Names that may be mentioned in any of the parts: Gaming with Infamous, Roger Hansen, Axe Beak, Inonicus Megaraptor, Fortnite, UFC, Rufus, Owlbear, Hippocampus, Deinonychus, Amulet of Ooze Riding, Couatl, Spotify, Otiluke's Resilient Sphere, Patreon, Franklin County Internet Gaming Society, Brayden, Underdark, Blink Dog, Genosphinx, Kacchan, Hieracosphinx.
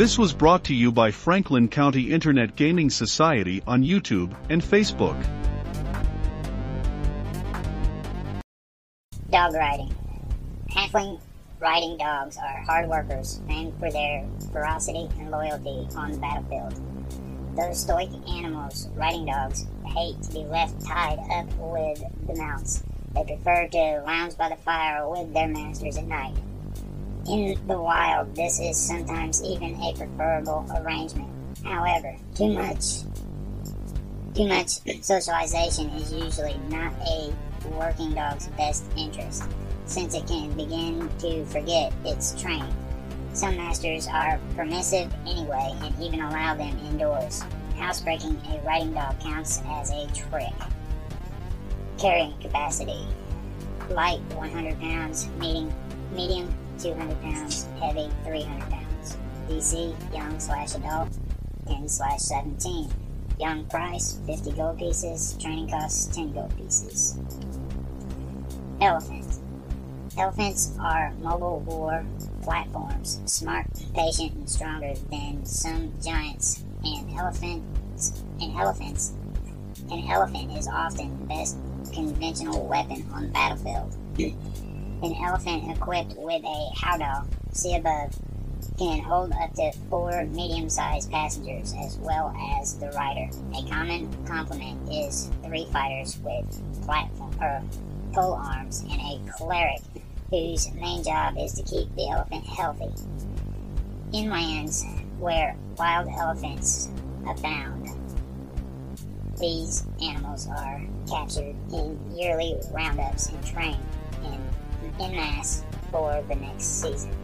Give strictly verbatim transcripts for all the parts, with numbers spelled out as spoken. This was brought to you by Franklin County Internet Gaming Society on YouTube and Facebook. Dog riding. Halfling riding dogs are hard workers, famed for their ferocity and loyalty on the battlefield. Those stoic animals, riding dogs, hate to be left tied up with the mounts. They prefer to lounge by the fire with their masters at night. In the wild, this is sometimes even a preferable arrangement. However, too much, too much socialization is usually not a working dog's best interest, since it can begin to forget its training. Some masters are permissive anyway and even allow them indoors. Housebreaking a riding dog counts as a trick. Carrying capacity. Light, one hundred pounds, medium, medium two hundred pounds, heavy, three hundred pounds. D C, young slash adult, ten slash seventeen. Young price, fifty gold pieces. Training costs, ten gold pieces. Elephant. Elephants are mobile war platforms, smart, patient, and stronger than some giants. And elephants, and elephants, an elephant is often the best conventional weapon on the battlefield. An elephant equipped with a howdah, see above, can hold up to four medium-sized passengers as well as the rider. A common complement is three fighters with platform or pole arms and a cleric whose main job is to keep the elephant healthy. In lands where wild elephants abound, these animals are captured in yearly roundups and trained in en masse for the next season.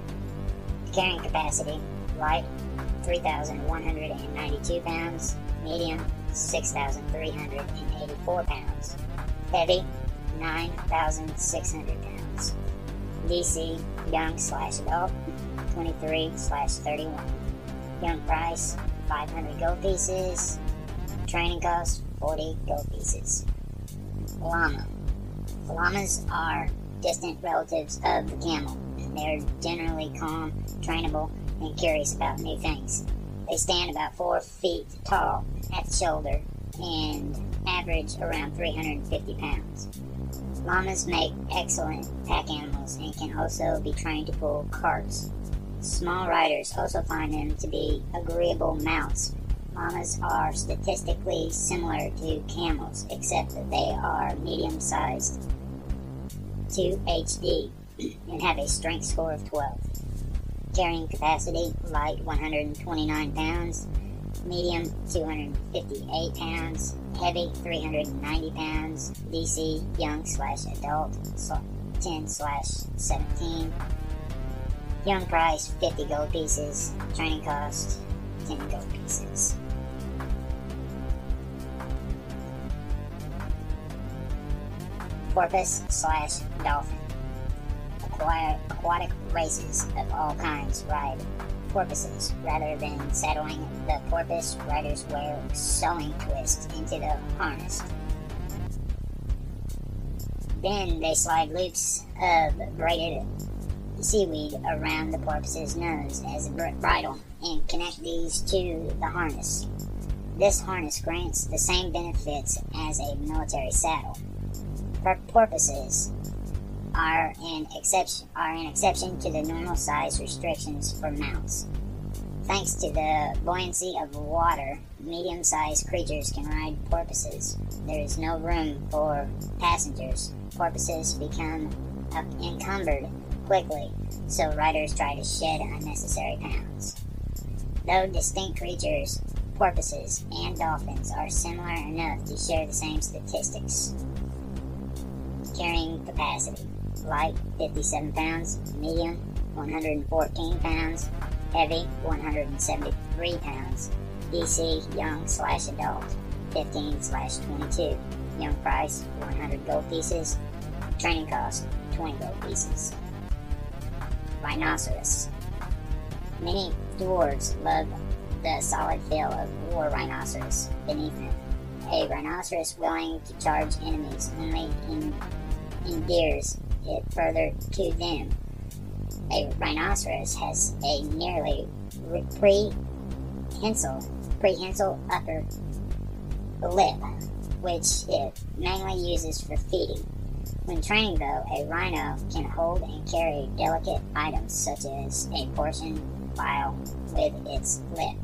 Carrying capacity, light, three thousand one hundred ninety-two pounds, medium, six thousand three hundred eighty-four pounds, heavy, nine thousand six hundred pounds, D C, young slash adult, twenty-three slash thirty-one, young price, five hundred gold pieces, training cost, forty gold pieces. Llama. Llamas are distant relatives of the camel. They are generally calm, trainable, and curious about new things. They stand about four feet tall at the shoulder and average around three hundred fifty pounds. Llamas make excellent pack animals and can also be trained to pull carts. Small riders also find them to be agreeable mounts. Llamas are statistically similar to camels, except that they are medium-sized two H D and have a strength score of twelve. Carrying capacity, light one hundred twenty-nine pounds, medium two hundred fifty-eight pounds, heavy three hundred ninety pounds, D C, young slash adult, ten slash seventeen, young price fifty gold pieces, training cost ten gold pieces. Porpoise slash dolphin. Aquatic races of all kinds ride porpoises. Rather than saddling the porpoise, riders wear sewing twists into the harness. Then they slide loops of braided seaweed around the porpoise's nose as a bridle and connect these to the harness. This harness grants the same benefits as a military saddle. Porpoises are an exception are an exception to the normal size restrictions for mounts. Thanks to the buoyancy of water, medium-sized creatures can ride porpoises. There is no room for passengers. Porpoises become encumbered quickly, so riders try to shed unnecessary pounds. Though distinct creatures, porpoises and dolphins are similar enough to share the same statistics. Carrying capacity, light fifty-seven pounds, medium one hundred fourteen pounds, heavy one hundred seventy-three pounds, D C young slash adult fifteen slash twenty-two, young price one hundred gold pieces, training cost twenty gold pieces. Rhinoceros. Many dwarves love the solid feel of war rhinoceros beneath them. A rhinoceros willing to charge enemies only in endears it further to them. A rhinoceros has a nearly prehensile, prehensile upper lip, which it mainly uses for feeding. When training, though, a rhino can hold and carry delicate items such as a portion vial with its lip.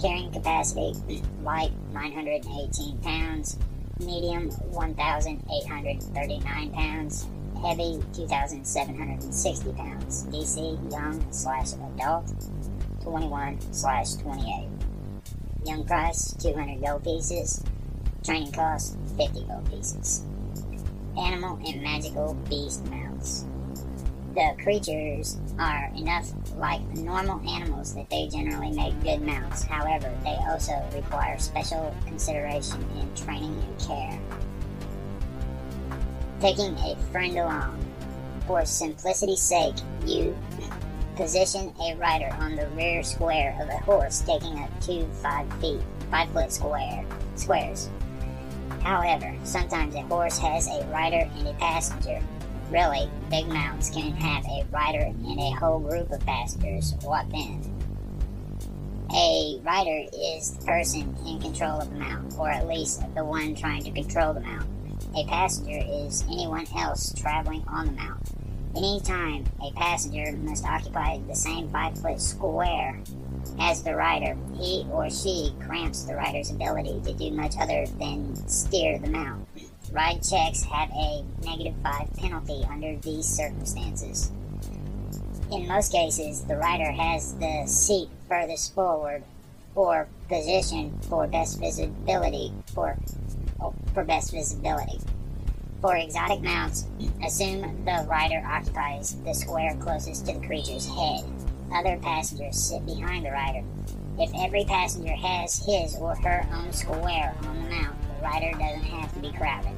Carrying capacity, light nine hundred eighteen pounds, medium one thousand eight hundred thirty-nine pounds, heavy two thousand seven hundred sixty pounds, D C young slash adult twenty-one slash twenty-eight. Young price two hundred gold pieces, training cost fifty gold pieces. Animal and magical beast mounts. The creatures are enough like normal animals that they generally make good mounts. However, they also require special consideration in training and care. Taking a friend along. For simplicity's sake, you position a rider on the rear square of a horse, taking up two five feet, five foot square squares. However, sometimes a horse has a rider and a passenger. Really, big mounts can have a rider and a whole group of passengers. What then? A rider is the person in control of the mount, or at least the one trying to control the mount. A passenger is anyone else traveling on the mount. Anytime a passenger must occupy the same five-foot square as the rider, he or she cramps the rider's ability to do much other than steer the mount. Ride checks have a negative five penalty under these circumstances. In most cases, the rider has the seat furthest forward or position for best visibility. For, oh, for best visibility. For exotic mounts, assume the rider occupies the square closest to the creature's head. Other passengers sit behind the rider. If every passenger has his or her own square on the mount, the rider doesn't have to be crowded.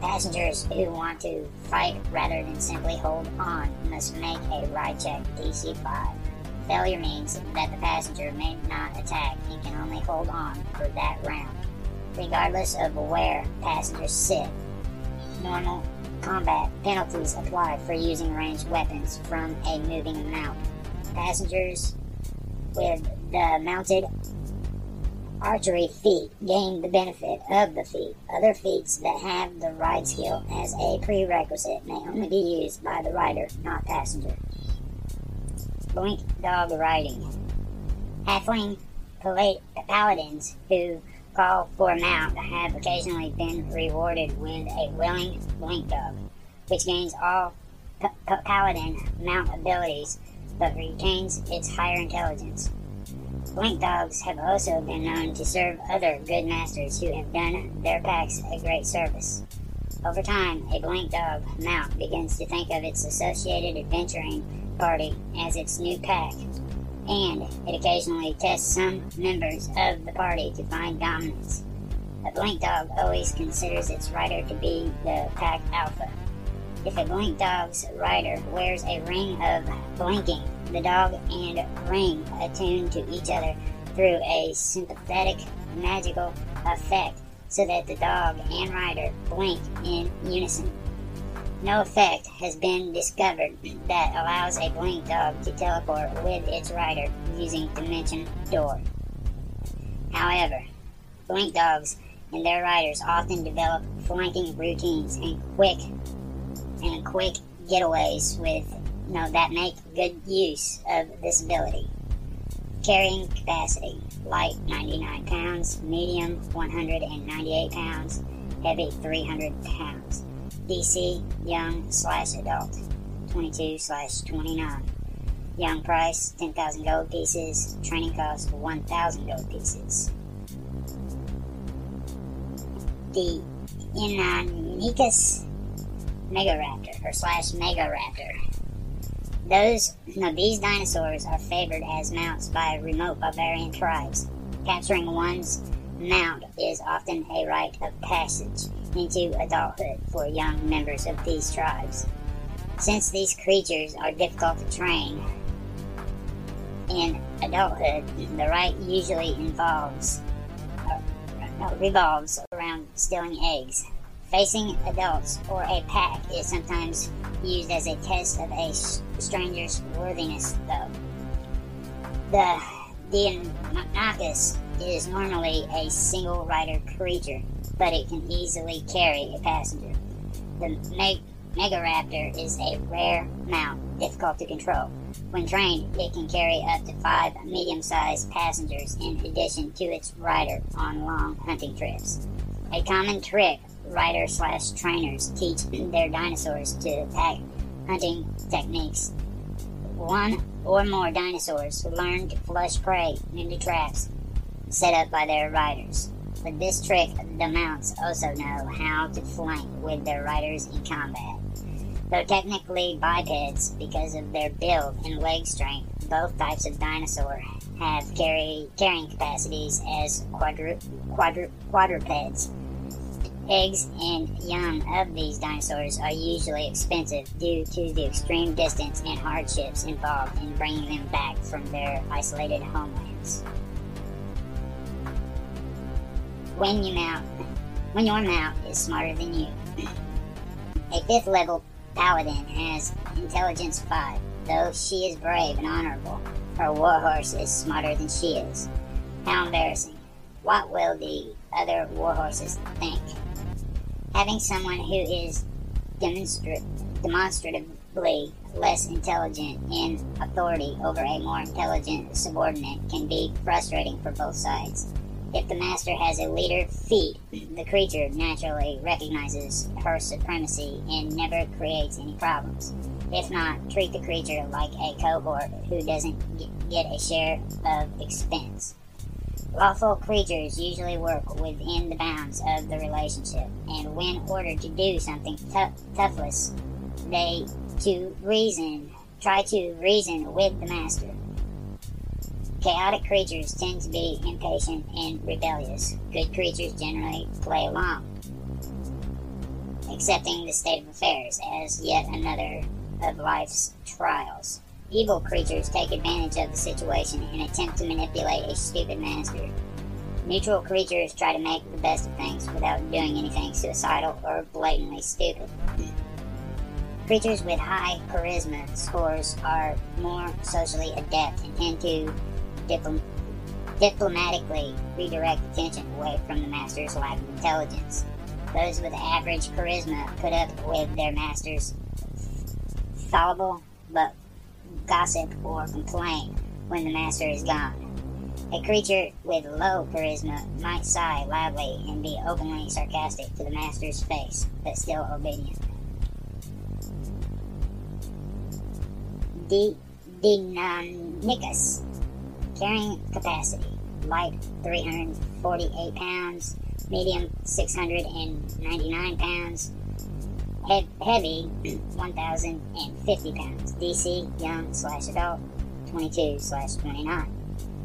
Passengers who want to fight rather than simply hold on must make a ride check D C five. Failure means that the passenger may not attack and can only hold on for that round, regardless of where passengers sit. Normal combat penalties apply for using ranged weapons from a moving mount. Passengers with the mounted archery feat gain the benefit of the feat. Other feats that have the ride skill as a prerequisite may only be used by the rider, not passenger. Blink Dog Riding. Halfling pal- paladins who call for a mount have occasionally been rewarded with a willing blink dog, which gains all p- p- paladin mount abilities but retains its higher intelligence. Blink dogs have also been known to serve other good masters who have done their packs a great service. Over time, a blink dog mount begins to think of its associated adventuring party as its new pack, and it occasionally tests some members of the party to find dominance. A blink dog always considers its rider to be the pack alpha. If a blink dog's rider wears a ring of blinking, the dog and ring attune to each other through a sympathetic magical effect so that the dog and rider blink in unison. No effect has been discovered that allows a blink dog to teleport with its rider using Dimension Door. However, blink dogs and their riders often develop flanking routines and quick and quick getaways with you know, that make good use of this ability. Carrying capacity, light ninety-nine pounds, medium one hundred ninety-eight pounds, heavy three hundred pounds. D C young slash adult twenty-two slash twenty-nine. Young price ten thousand gold pieces, training cost one thousand gold pieces. The Inonicus Megaraptor or slash Megaraptor. Those no, these dinosaurs are favored as mounts by remote barbarian tribes. Capturing one's mount is often a rite of passage into adulthood for young members of these tribes. Since these creatures are difficult to train in adulthood, the rite usually involves uh, no, revolves around stealing eggs. Facing adults or a pack is sometimes used as a test of a stranger's worthiness, though. The Deinonychus is normally a single rider creature, but it can easily carry a passenger. The Meg Megaraptor is a rare mount, difficult to control. When trained, it can carry up to five medium-sized passengers in addition to its rider on long hunting trips. A common trick rider-slash-trainers teach their dinosaurs to attack hunting techniques. One or more dinosaurs learn to flush prey into traps set up by their riders. With this trick, the mounts also know how to flank with their riders in combat. Though technically bipeds, because of their build and leg strength, both types of dinosaur have carry, carrying capacities as quadru, quadru, quadrupeds. Eggs and young of these dinosaurs are usually expensive due to the extreme distance and hardships involved in bringing them back from their isolated homelands. When you mount, when your mount is smarter than you. A fifth level paladin has intelligence five. Though she is brave and honorable, her warhorse is smarter than she is. How embarrassing. What will the other warhorses think? Having someone who is demonstra- demonstratively less intelligent in authority over a more intelligent subordinate can be frustrating for both sides. If the master has a leader feat, the creature naturally recognizes her supremacy and never creates any problems. If not, treat the creature like a cohort who doesn't get a share of expense. Lawful creatures usually work within the bounds of the relationship, and when ordered to do something toughless, they to reason, try to reason with the master. Chaotic creatures tend to be impatient and rebellious. Good creatures generally play along, accepting the state of affairs as yet another of life's trials. Evil creatures take advantage of the situation and attempt to manipulate a stupid master. Neutral creatures try to make the best of things without doing anything suicidal or blatantly stupid. Creatures with high charisma scores are more socially adept and tend to Dipl- diplomatically redirect attention away from the master's lack of intelligence. Those with average charisma put up with their master's fallible but gossip or complain when the master is gone. A creature with low charisma might sigh loudly and be openly sarcastic to the master's face, but still obedient. D- Deinonychus. Carrying capacity, light three hundred forty-eight pounds, medium six hundred ninety-nine pounds, he- heavy one thousand fifty pounds, D C young slash adult twenty-two slash twenty-nine,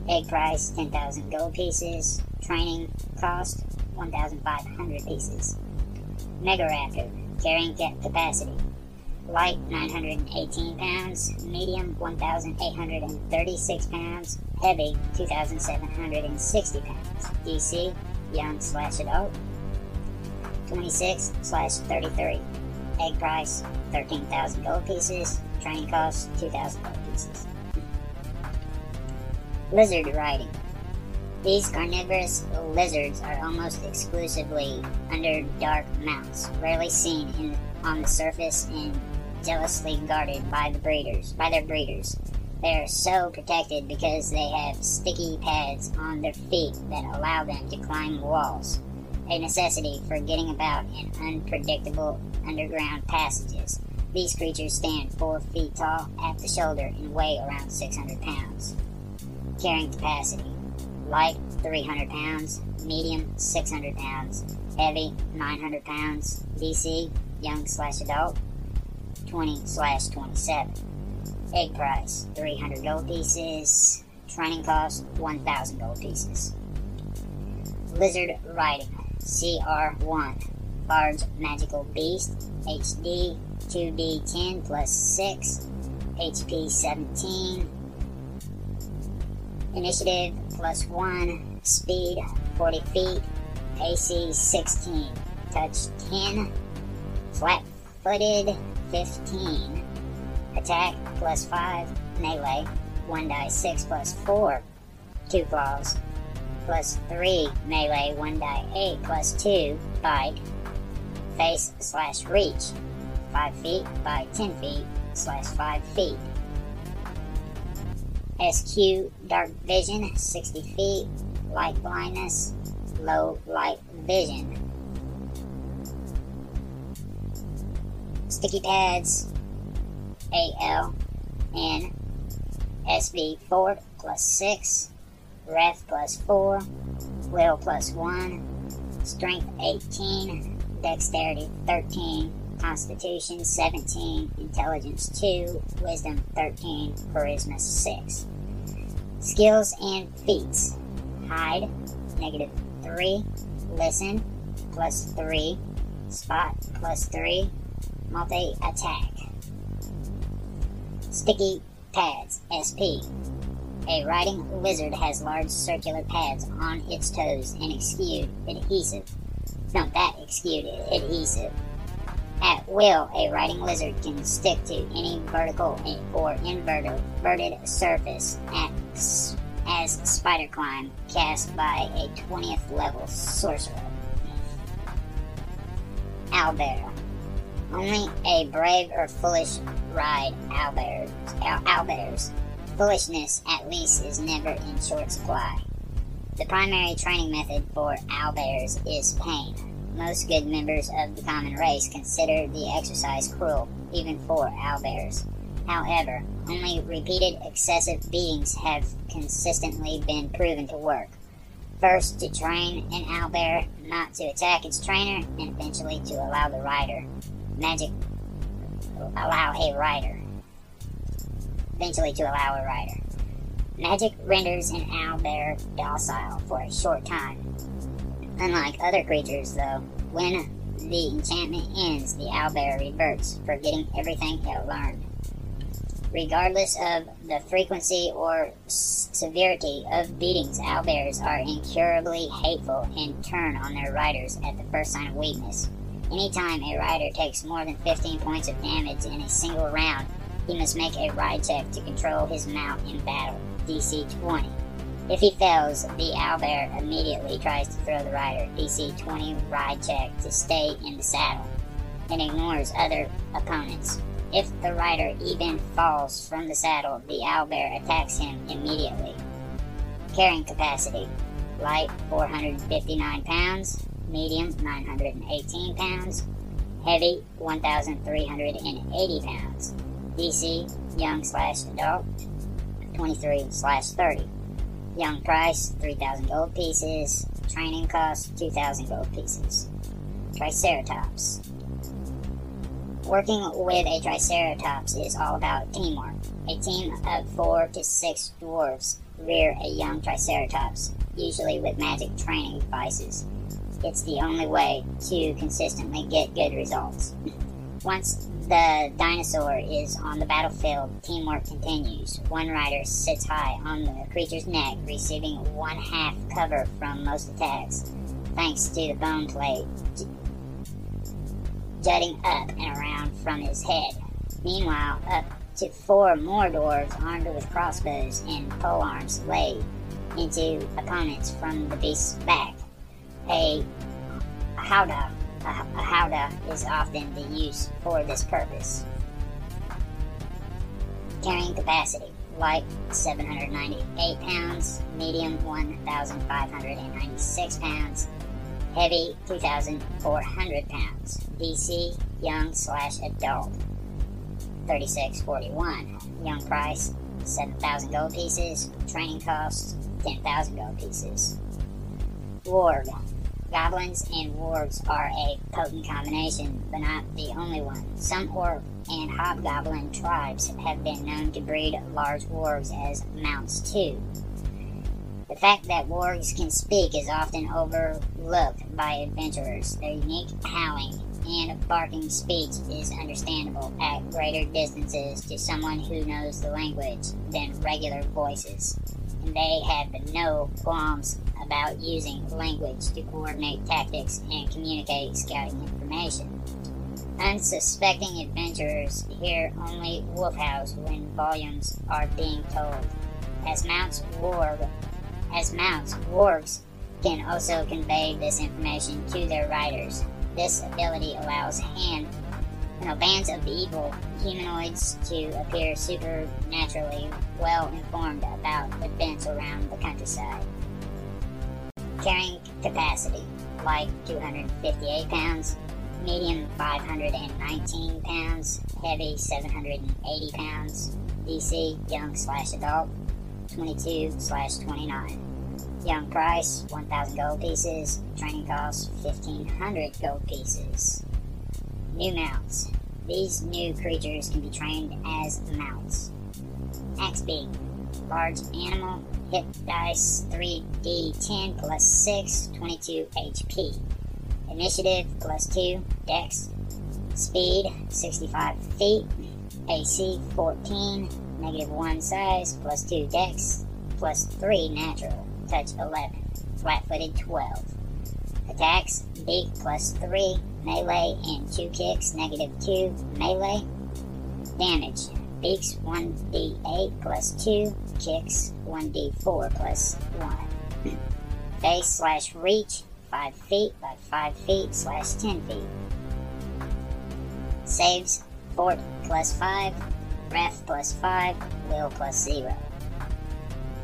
egg price ten thousand gold pieces, training cost one thousand five hundred pieces. Megaraptor, carrying capacity, light nine hundred eighteen pounds, medium one thousand eight hundred thirty-six pounds, heavy two thousand seven hundred sixty pounds, D C young slash adult twenty-six slash thirty-three, egg price thirteen thousand gold pieces, training cost two thousand gold pieces. Lizard riding. These carnivorous lizards are almost exclusively under dark mounts, rarely seen in, on the surface and jealously guarded by the breeders, by their breeders. They are so protected because they have sticky pads on their feet that allow them to climb walls, a necessity for getting about in unpredictable underground passages. These creatures stand four feet tall at the shoulder and weigh around six hundred pounds. Carrying capacity. Light, three hundred pounds. Medium, six hundred pounds. Heavy, nine hundred pounds. D C, young slash adult, twenty slash twenty-seven. Egg price, three hundred gold pieces. Training cost, one thousand gold pieces. Lizard riding, C R one. Large magical beast, H D, two D ten plus six. H P seventeen. Initiative, plus one. Speed, forty feet. A C, sixteen. Touch, ten. Flat-footed, fifteen. Attack, plus five. Melee, one die six plus four, two claws, plus three melee, one die eight plus two bite, face slash reach, five feet by ten feet slash five feet. S Q dark vision sixty feet, light blindness, low light vision. Sticky pads, A L, and S B Ford plus six, Ref plus four, Will plus one, Strength eighteen, Dexterity thirteen, Constitution seventeen, Intelligence two, Wisdom thirteen, Charisma six. Skills and feats: Hide, negative three, Listen, plus three, Spot, plus three, Multi-attack. Sticky pads, S P. A riding lizard has large circular pads on its toes and exude adhesive. No, that exude adhesive. At will, a riding lizard can stick to any vertical or inverted surface at, as spider climb cast by a twentieth level sorcerer. Owlbear. Only a brave or foolish ride owlbears. owlbears. Foolishness, at least, is never in short supply. The primary training method for owlbears is pain. Most good members of the common race consider the exercise cruel, even for owlbears. However, only repeated excessive beatings have consistently been proven to work. First, to train an owlbear not to attack its trainer, and eventually to allow the rider. Magic allow a rider. Eventually to allow a rider. Magic renders an owlbear docile for a short time. Unlike other creatures, though, when the enchantment ends, the owlbear reverts, forgetting everything it learned. Regardless of the frequency or severity of beatings, owlbears are incurably hateful and turn on their riders at the first sign of weakness. Anytime a rider takes more than fifteen points of damage in a single round, he must make a ride check to control his mount in battle, D C twenty. If he fails, the owlbear immediately tries to throw the rider, D C twenty ride check, to stay in the saddle, and ignores other opponents. If the rider even falls from the saddle, the owlbear attacks him immediately. Carrying capacity: light, four hundred fifty-nine pounds. Medium, nine hundred eighteen pounds. Heavy, one thousand three hundred eighty pounds. D C, young slash adult, twenty-three slash thirty. Young price, three thousand gold pieces. Training cost, two thousand gold pieces. Triceratops. Working with a triceratops is all about teamwork. A team of four to six dwarves rear a young triceratops, usually with magic training devices. It's the only way to consistently get good results. Once the dinosaur is on the battlefield, teamwork continues. One rider sits high on the creature's neck, receiving one half cover from most attacks, thanks to the bone plate jutting up and around from his head. Meanwhile, up to four more dwarves armed with crossbows and polearms lay into opponents from the beast's back. A howdah, a howdah is often the use for this purpose. Carrying capacity: light, seven hundred ninety-eight pounds. Medium, one thousand five hundred ninety-six pounds. Heavy, two thousand four hundred pounds. D C, young slash adult, thirty-six forty-one. Young price, seven thousand gold pieces. Training costs, ten thousand gold pieces. Warg. Goblins and wargs are a potent combination, but not the only one. Some orc and hobgoblin tribes have been known to breed large wargs as mounts too. The fact that wargs can speak is often overlooked by adventurers. Their unique howling and barking speech is understandable at greater distances to someone who knows the language than regular voices, and they have no qualms about using language to coordinate tactics and communicate scouting information. Unsuspecting adventurers hear only wolf howls when volumes are being told. As mounts warg, as mounts wargs can also convey this information to their riders. This ability allows hand, no, bands of evil humanoids to appear supernaturally well informed about events around the countryside. Carrying capacity, like two hundred fifty-eight pounds, medium five hundred nineteen pounds, heavy seven hundred eighty pounds, D C, young slash adult, twenty-two slash twenty-nine. Young price, one thousand gold pieces, training cost, fifteen hundred gold pieces. New mounts. These new creatures can be trained as mounts. Axe Beak, large animal, hit dice, three d ten plus six, twenty-two H P. Initiative plus two, dex. Speed sixty-five feet, A C fourteen, negative one size, plus two dex, plus three natural, touch eleven, flat-footed twelve. Attacks, beak plus three, melee, and two kicks, negative two, melee. Damage, beaks one d eight plus two, kicks one d four plus one. Face slash reach, five feet by five feet slash ten feet. Saves, fort plus five, ref plus five, will plus zero.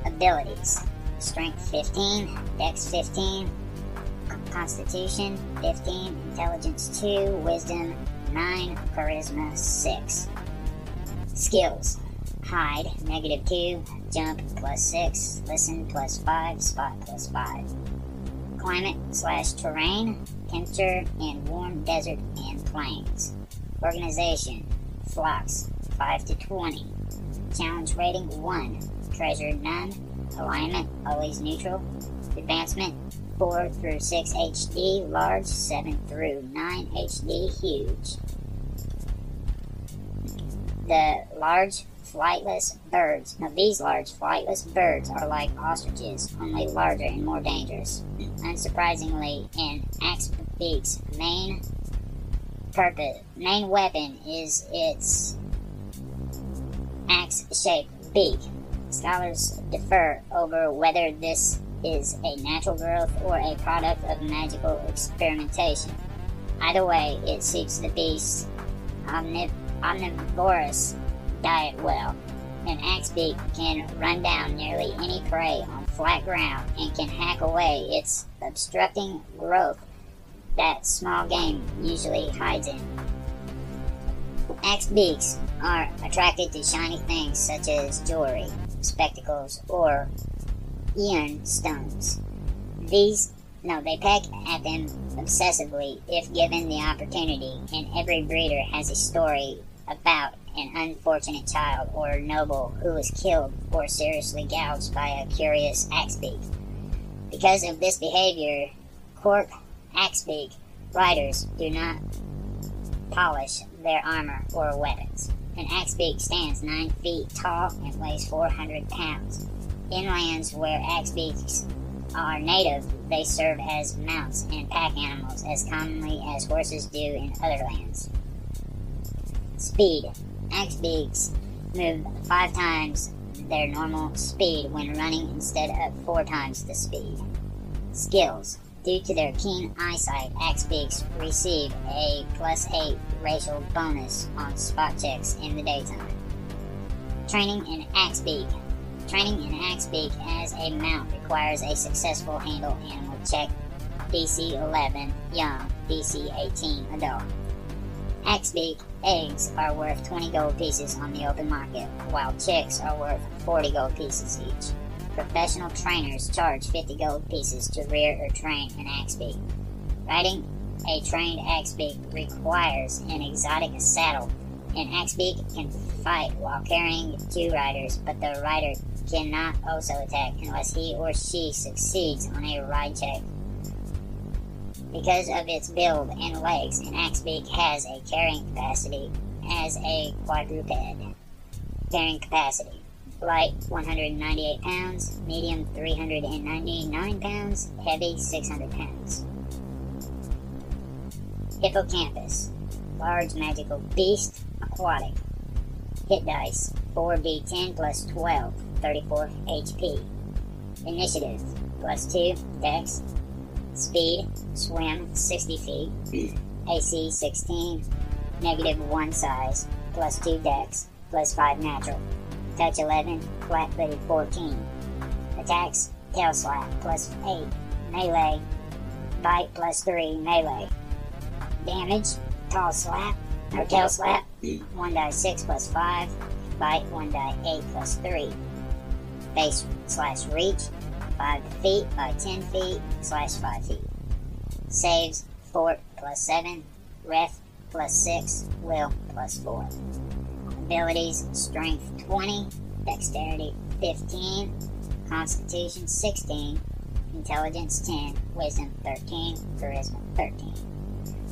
Abilities, strength fifteen, dex fifteen, constitution fifteen, intelligence two, wisdom nine, charisma six. Skills, hide, negative two, jump plus six, listen plus five, spot plus five. Climate slash terrain, temperature in warm desert and plains. Organization, flocks, five to twenty. Challenge rating one, treasure none. Alignment, always neutral. Advancement, four through six H D, large, seven through nine H D, huge. The large flightless birds. Now these large flightless birds are like ostriches, only larger and more dangerous. Unsurprisingly, an Axe Beak's main purpose, main weapon is its axe-shaped beak. Scholars differ over whether this is a natural growth or a product of magical experimentation. Either way, it suits the beast's omniv- omnivorous diet well. An axe beak can run down nearly any prey on flat ground and can hack away its obstructing growth that small game usually hides in. Axe beaks are attracted to shiny things such as jewelry, spectacles, or Eon stones. These, no, they peck at them obsessively if given the opportunity, and every breeder has a story about an unfortunate child or noble who was killed or seriously gouged by a curious axe beak. Because of this behavior, cork axe beak riders do not polish their armor or weapons. An axe beak stands nine feet tall and weighs four hundred pounds. In lands where axe beaks are native, they serve as mounts and pack animals as commonly as horses do in other lands. Speed. Axe beaks move five times their normal speed when running instead of four times the speed. Skills. Due to their keen eyesight, axe beaks receive a plus eight racial bonus on spot checks in the daytime. Training an axe beak. Training an axe beak as a mount requires a successful handle animal check, D C eleven, young, D C eighteen, adult. Axe beak eggs are worth twenty gold pieces on the open market, while chicks are worth forty gold pieces each. Professional trainers charge fifty gold pieces to rear or train an axe beak. Riding a trained axe beak requires an exotic saddle. An axe beak can fight while carrying two riders, but the rider cannot also attack unless he or she succeeds on a ride check. Because of its build and legs, an axe beak has a carrying capacity as a quadruped. Carrying capacity. Light, one hundred ninety-eight pounds. Medium, three hundred ninety-nine pounds. Heavy, six hundred pounds. Hippocampus. Large magical beast, aquatic. Hit dice, four d ten plus twelve, thirty-four H P. Initiative, plus two, dex. Speed, swim, sixty feet. A C, sixteen. Negative one size, plus two dex, plus five natural. Touch eleven, flat-footed fourteen. Attacks, tail slap, plus eight, melee. Bite, plus three, melee. Damage, tall slap, or tail slap, one die six plus five, bite, one die eight plus three. Base slash reach, five feet by ten feet, slash five feet. Saves, fort, plus seven, ref, plus six, will, plus four. Abilities, strength twenty, dexterity fifteen, constitution sixteen, intelligence ten, wisdom thirteen, charisma thirteen.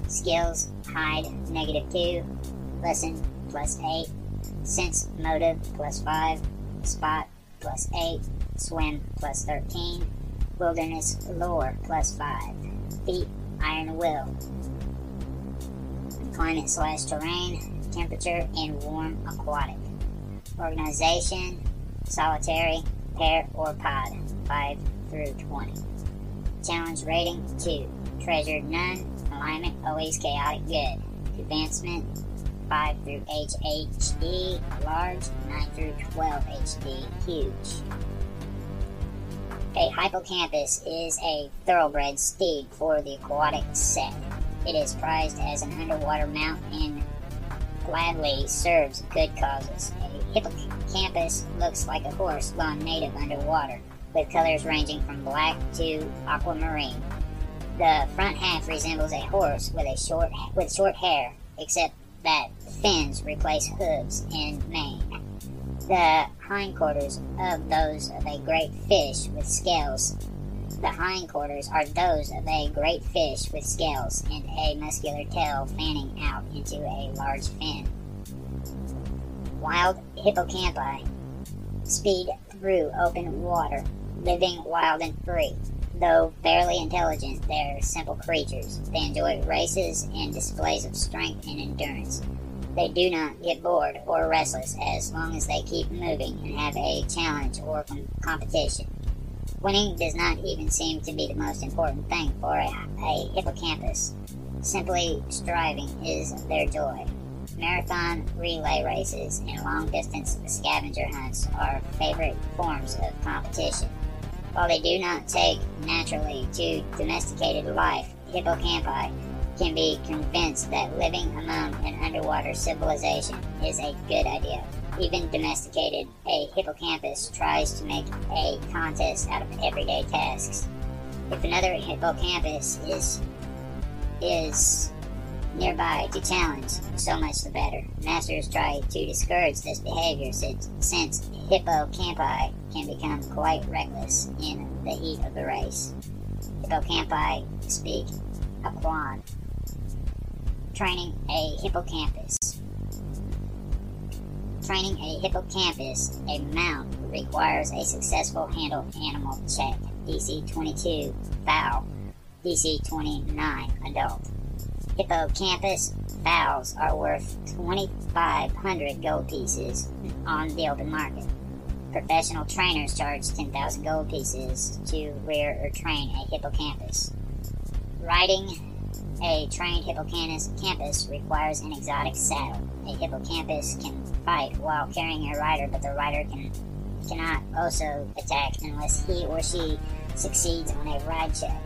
Skills, hide, negative two, listen, plus eight, sense, motive, plus five, spot, plus eight, swim, plus thirteen, wilderness, lore, plus five, feet, iron will, climate slash terrain, temperature, and warm aquatic, organization, solitary, pair, or pod, five through twenty, challenge rating two, treasure none, alignment always chaotic good, advancement five through H H D, large, nine through twelve H D, huge. A hippocampus is a thoroughbred steed for the aquatic set. It is prized as an underwater mount and gladly serves good causes. A hippocampus looks like a horse gone native underwater, with colors ranging from black to aquamarine. The front half resembles a horse with a short with short hair, except that fins replace hooves and mane. The hindquarters of those of a great fish with scales. The hindquarters are those of a great fish with scales and a muscular tail fanning out into a large fin. Wild hippocampi. Speed through open water, living wild and free. Though fairly intelligent, they're simple creatures. They enjoy races and displays of strength and endurance. They do not get bored or restless as long as they keep moving and have a challenge or com- competition. Winning does not even seem to be the most important thing for a, a hippocampus. Simply striving is their joy. Marathon relay races and long-distance scavenger hunts are favorite forms of competition. While they do not take naturally to domesticated life, hippocampi can be convinced that living among an underwater civilization is a good idea. Even domesticated, a hippocampus tries to make a contest out of everyday tasks. If another hippocampus is is nearby to challenge, so much the better. Masters try to discourage this behavior since, since hippocampi can become quite reckless in the heat of the race. Hippocampi speak aquan. Training a hippocampus. Training a hippocampus, a mount, requires a successful handled animal check, D C twenty-two, fowl, D C twenty-nine, adult. Hippocampus fowls are worth twenty-five hundred gold pieces on the open market. Professional trainers charge ten thousand gold pieces to rear or train a hippocampus. Riding a trained hippocampus requires an exotic saddle. A hippocampus can fight while carrying a rider, but the rider can cannot also attack unless he or she succeeds on a ride check.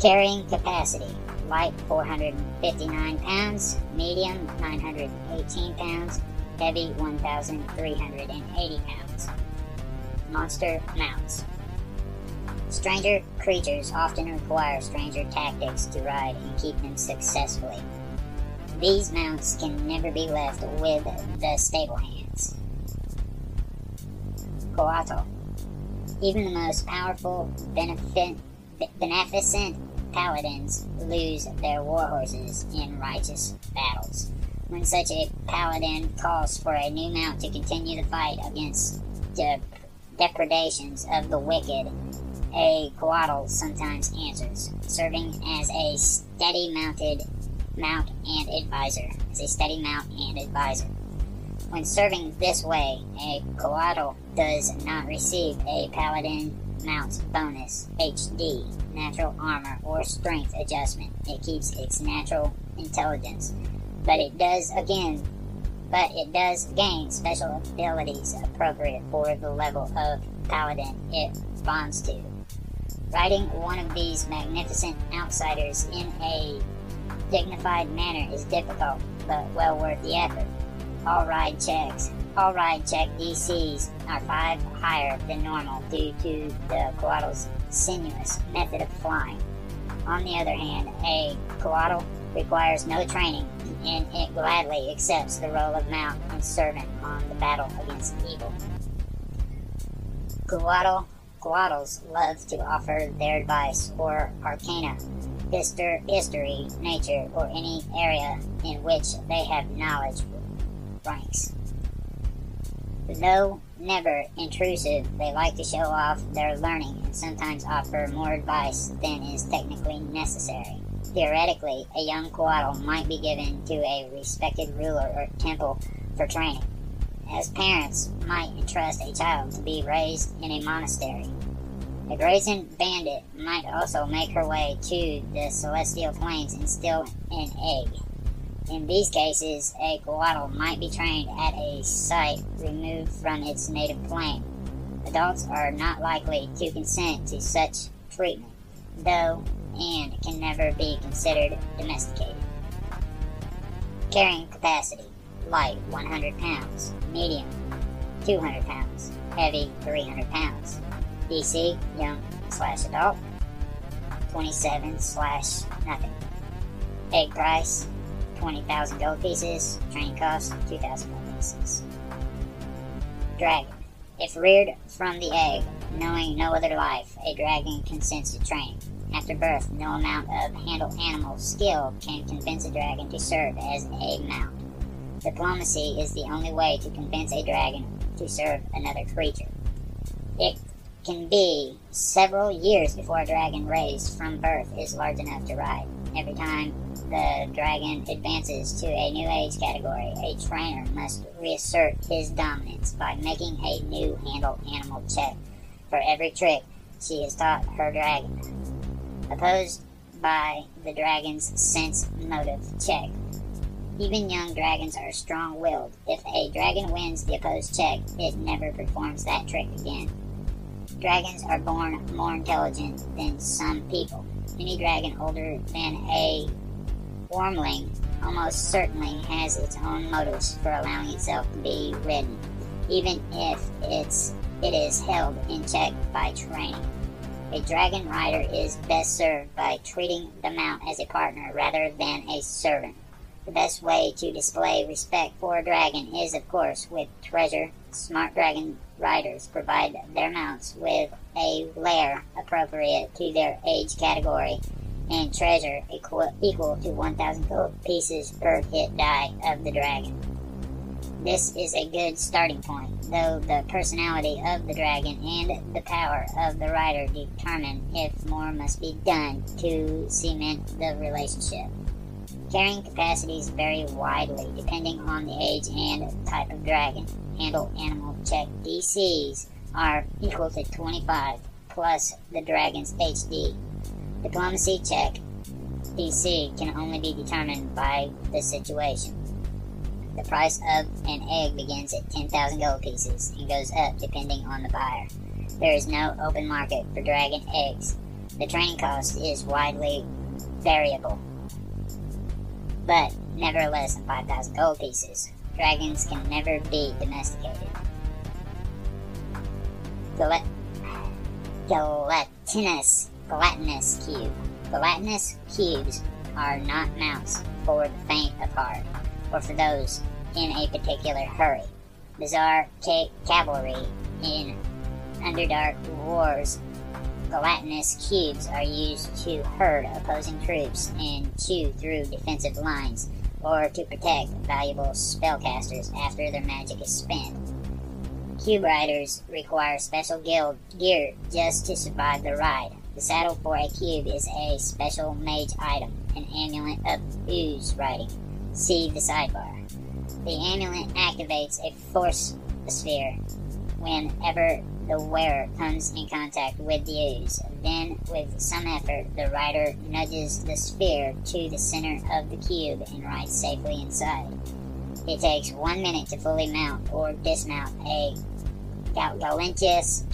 Carrying capacity. Light four hundred fifty-nine pounds, medium nine hundred eighteen pounds, heavy one thousand three hundred eighty pounds. Monster mounts. Stranger creatures often require stranger tactics to ride and keep them successfully. These mounts can never be left with the stable hands. Couatl. Even the most powerful, beneficent, beneficent paladins lose their warhorses in righteous battles. When such a paladin calls for a new mount to continue the fight against the depredations of the wicked, a Couatl sometimes answers, serving as a steady-mounted mount, and advisor. It's a steady mount and advisor. When serving this way, a Couatl does not receive a Paladin mount bonus, H D, natural armor, or strength adjustment. It keeps its natural intelligence, but it does again, but it does gain special abilities appropriate for the level of Paladin it bonds to. Riding one of these magnificent outsiders in a dignified manner is difficult, but well worth the effort. All ride checks. All ride check D Cs are five higher than normal due to the Coatl's sinuous method of flying. On the other hand, a Couatl requires no training, and it gladly accepts the role of mount and servant on the battle against evil. Couatl, Coatls love to offer their advice or arcana, history, nature, or any area in which they have knowledge ranks. Though never intrusive, they like to show off their learning and sometimes offer more advice than is technically necessary. Theoretically, a young Couatl might be given to a respected ruler or temple for training, as parents might entrust a child to be raised in a monastery. A brazen bandit might also make her way to the celestial plains and steal an egg. In these cases, a Couatl might be trained at a site removed from its native plane. Adults are not likely to consent to such treatment, though, and can never be considered domesticated. Carrying capacity. Light, one hundred pounds. Medium, two hundred pounds. Heavy, three hundred pounds. D C, young slash adult, twenty-seven slash nothing. Egg price, twenty thousand gold pieces, training cost, two thousand gold pieces. Dragon. If reared from the egg, knowing no other life, a dragon consents to training. After birth, no amount of handle animal skill can convince a dragon to serve as an egg mount. Diplomacy is the only way to convince a dragon to serve another creature. It can be several years before a dragon raised from birth is large enough to ride. Every time the dragon advances to a new age category, a trainer must reassert his dominance by making a new handle animal check for every trick she has taught her dragon. Opposed by the dragon's sense motive check. Even young dragons are strong-willed. If a dragon wins the opposed check, it never performs that trick again. Dragons are born more intelligent than some people. Any dragon older than a wormling almost certainly has its own motives for allowing itself to be ridden, even if it's, it is held in check by training. A dragon rider is best served by treating the mount as a partner rather than a servant. The best way to display respect for a dragon is, of course, with treasure. Smart dragon riders provide their mounts with a lair appropriate to their age category and treasure equal, equal to one thousand gold pieces per hit die of the dragon. This is a good starting point, though the personality of the dragon and the power of the rider determine if more must be done to cement the relationship. Carrying capacities vary widely depending on the age and type of dragon. Handle animal check D Cs are equal to twenty-five plus the dragon's H D. Diplomacy check D C can only be determined by the situation. The price of an egg begins at ten thousand gold pieces and goes up depending on the buyer. There is no open market for dragon eggs. The training cost is widely variable, but never less than five thousand gold pieces. Dragons can never be domesticated. Gala- gelatinous, gelatinous cube. Gelatinous cubes are not mounts for the faint of heart, or for those in a particular hurry. Bizarre ca- cavalry in Underdark wars. Gelatinous cubes are used to herd opposing troops and chew through defensive lines, or to protect valuable spellcasters after their magic is spent. Cube riders require special guild gear just to survive the ride. The saddle for a cube is a special mage item, an Amulet of Ooze Riding. See the sidebar. The amulet activates a force sphere whenever the wearer comes in contact with the ooze. Then, with some effort, the rider nudges the sphere to the center of the cube and rides safely inside. It takes one minute to fully mount or dismount a Couatl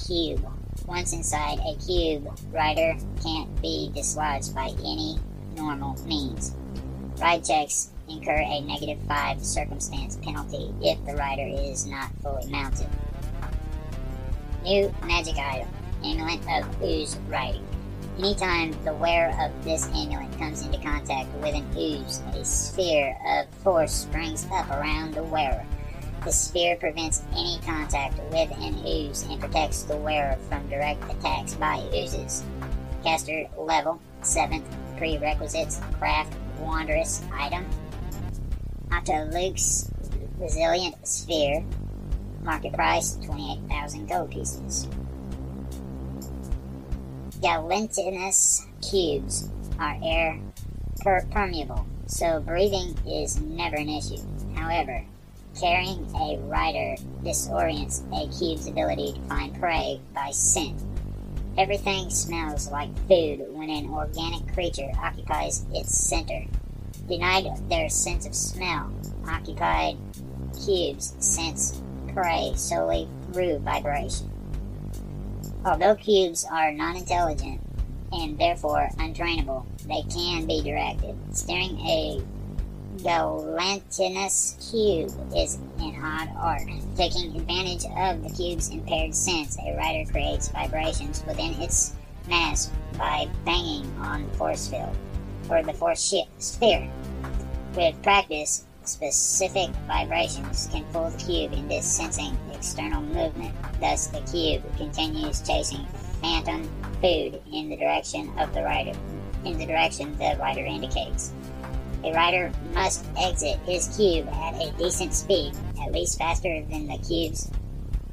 cube. Once inside a cube, rider can't be dislodged by any normal means. Ride checks incur a negative five circumstance penalty if the rider is not fully mounted. New magic item, Amulet of Ooze Riding. Anytime the wearer of this amulet comes into contact with an ooze, a sphere of force springs up around the wearer. The sphere prevents any contact with an ooze and protects the wearer from direct attacks by oozes. Caster level, seventh, prerequisites, craft, wondrous item. Otiluke's Resilient Sphere, market price, twenty-eight thousand gold pieces. Galantinous cubes are air per permeable, so breathing is never an issue. However, carrying a rider disorients a cube's ability to find prey by scent. Everything smells like food when an organic creature occupies its center. Denied their sense of smell, occupied cubes sense prey solely through vibration. Although cubes are non-intelligent and therefore untrainable, they can be directed. Staring a Galantinous cube is an odd art. Taking advantage of the cube's impaired sense, a rider creates vibrations within its mass by banging on the force field or the force sphere. With practice, specific vibrations can fool the cube into sensing external movement. Thus, the cube continues chasing phantom food in the direction of the rider, in the direction the rider indicates. A rider must exit his cube at a decent speed, at least faster than the cube's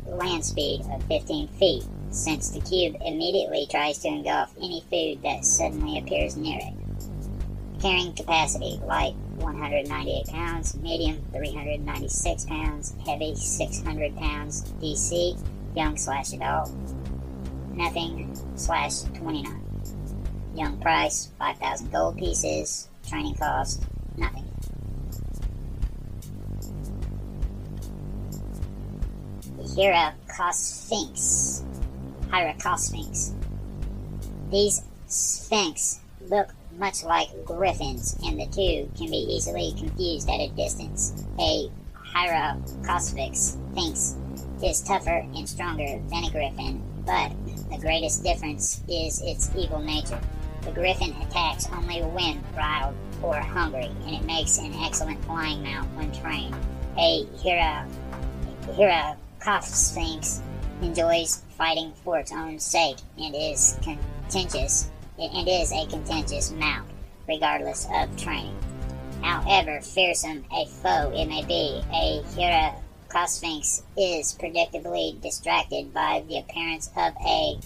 land speed of fifteen feet, since the cube immediately tries to engulf any food that suddenly appears near it. Carrying capacity, light one hundred ninety-eight pounds, medium three hundred ninety-six pounds, heavy six hundred pounds, D C, young slash adult, nothing slash twenty-nine. Young price, five thousand gold pieces. Training cost, nothing. Hieracosphinx. Hieracosphinx. These sphinx look much like griffins, and the two can be easily confused at a distance. A Hieracosphinx is tougher and stronger than a griffin, but the greatest difference is its evil nature. The griffin attacks only when riled or hungry, and it makes an excellent flying mount when trained. A Hieracosphinx enjoys fighting for its own sake and is contentious and is a contentious mount, regardless of training. However fearsome a foe it may be, a Hieracosphinx is predictably distracted by the appearance of a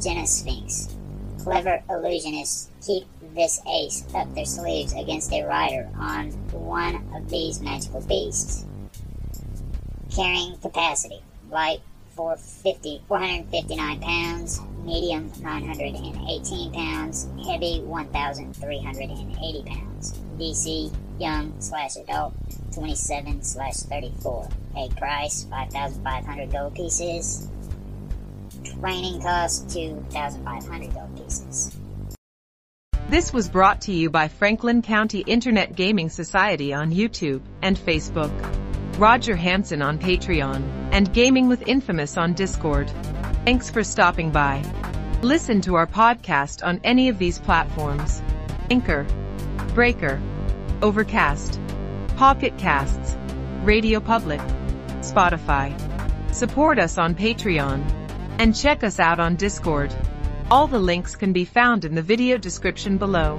Genosphinx. Clever illusionists keep this ace up their sleeves against a rider on one of these magical beasts. Carrying capacity, light four hundred fifty-nine pounds, medium nine hundred eighteen pounds, heavy one thousand three hundred eighty pounds. D C, young slash adult, twenty-seven slash thirty-four. A price, five thousand five hundred gold pieces. Training cost two thousand five hundred gold pieces. This was brought to you by Franklin County Internet Gaming Society on YouTube and Facebook, Roger Hansen on Patreon, and Gaming with Infamous on Discord. Thanks for stopping by. Listen to our podcast on any of these platforms: Anchor, Breaker, Overcast, Pocket Casts, Radio Public, Spotify. Support us on Patreon. And check us out on Discord. All the links can be found in the video description below.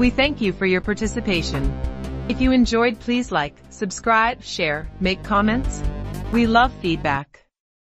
We thank you for your participation. If you enjoyed, please like, subscribe, share, make comments. We love feedback.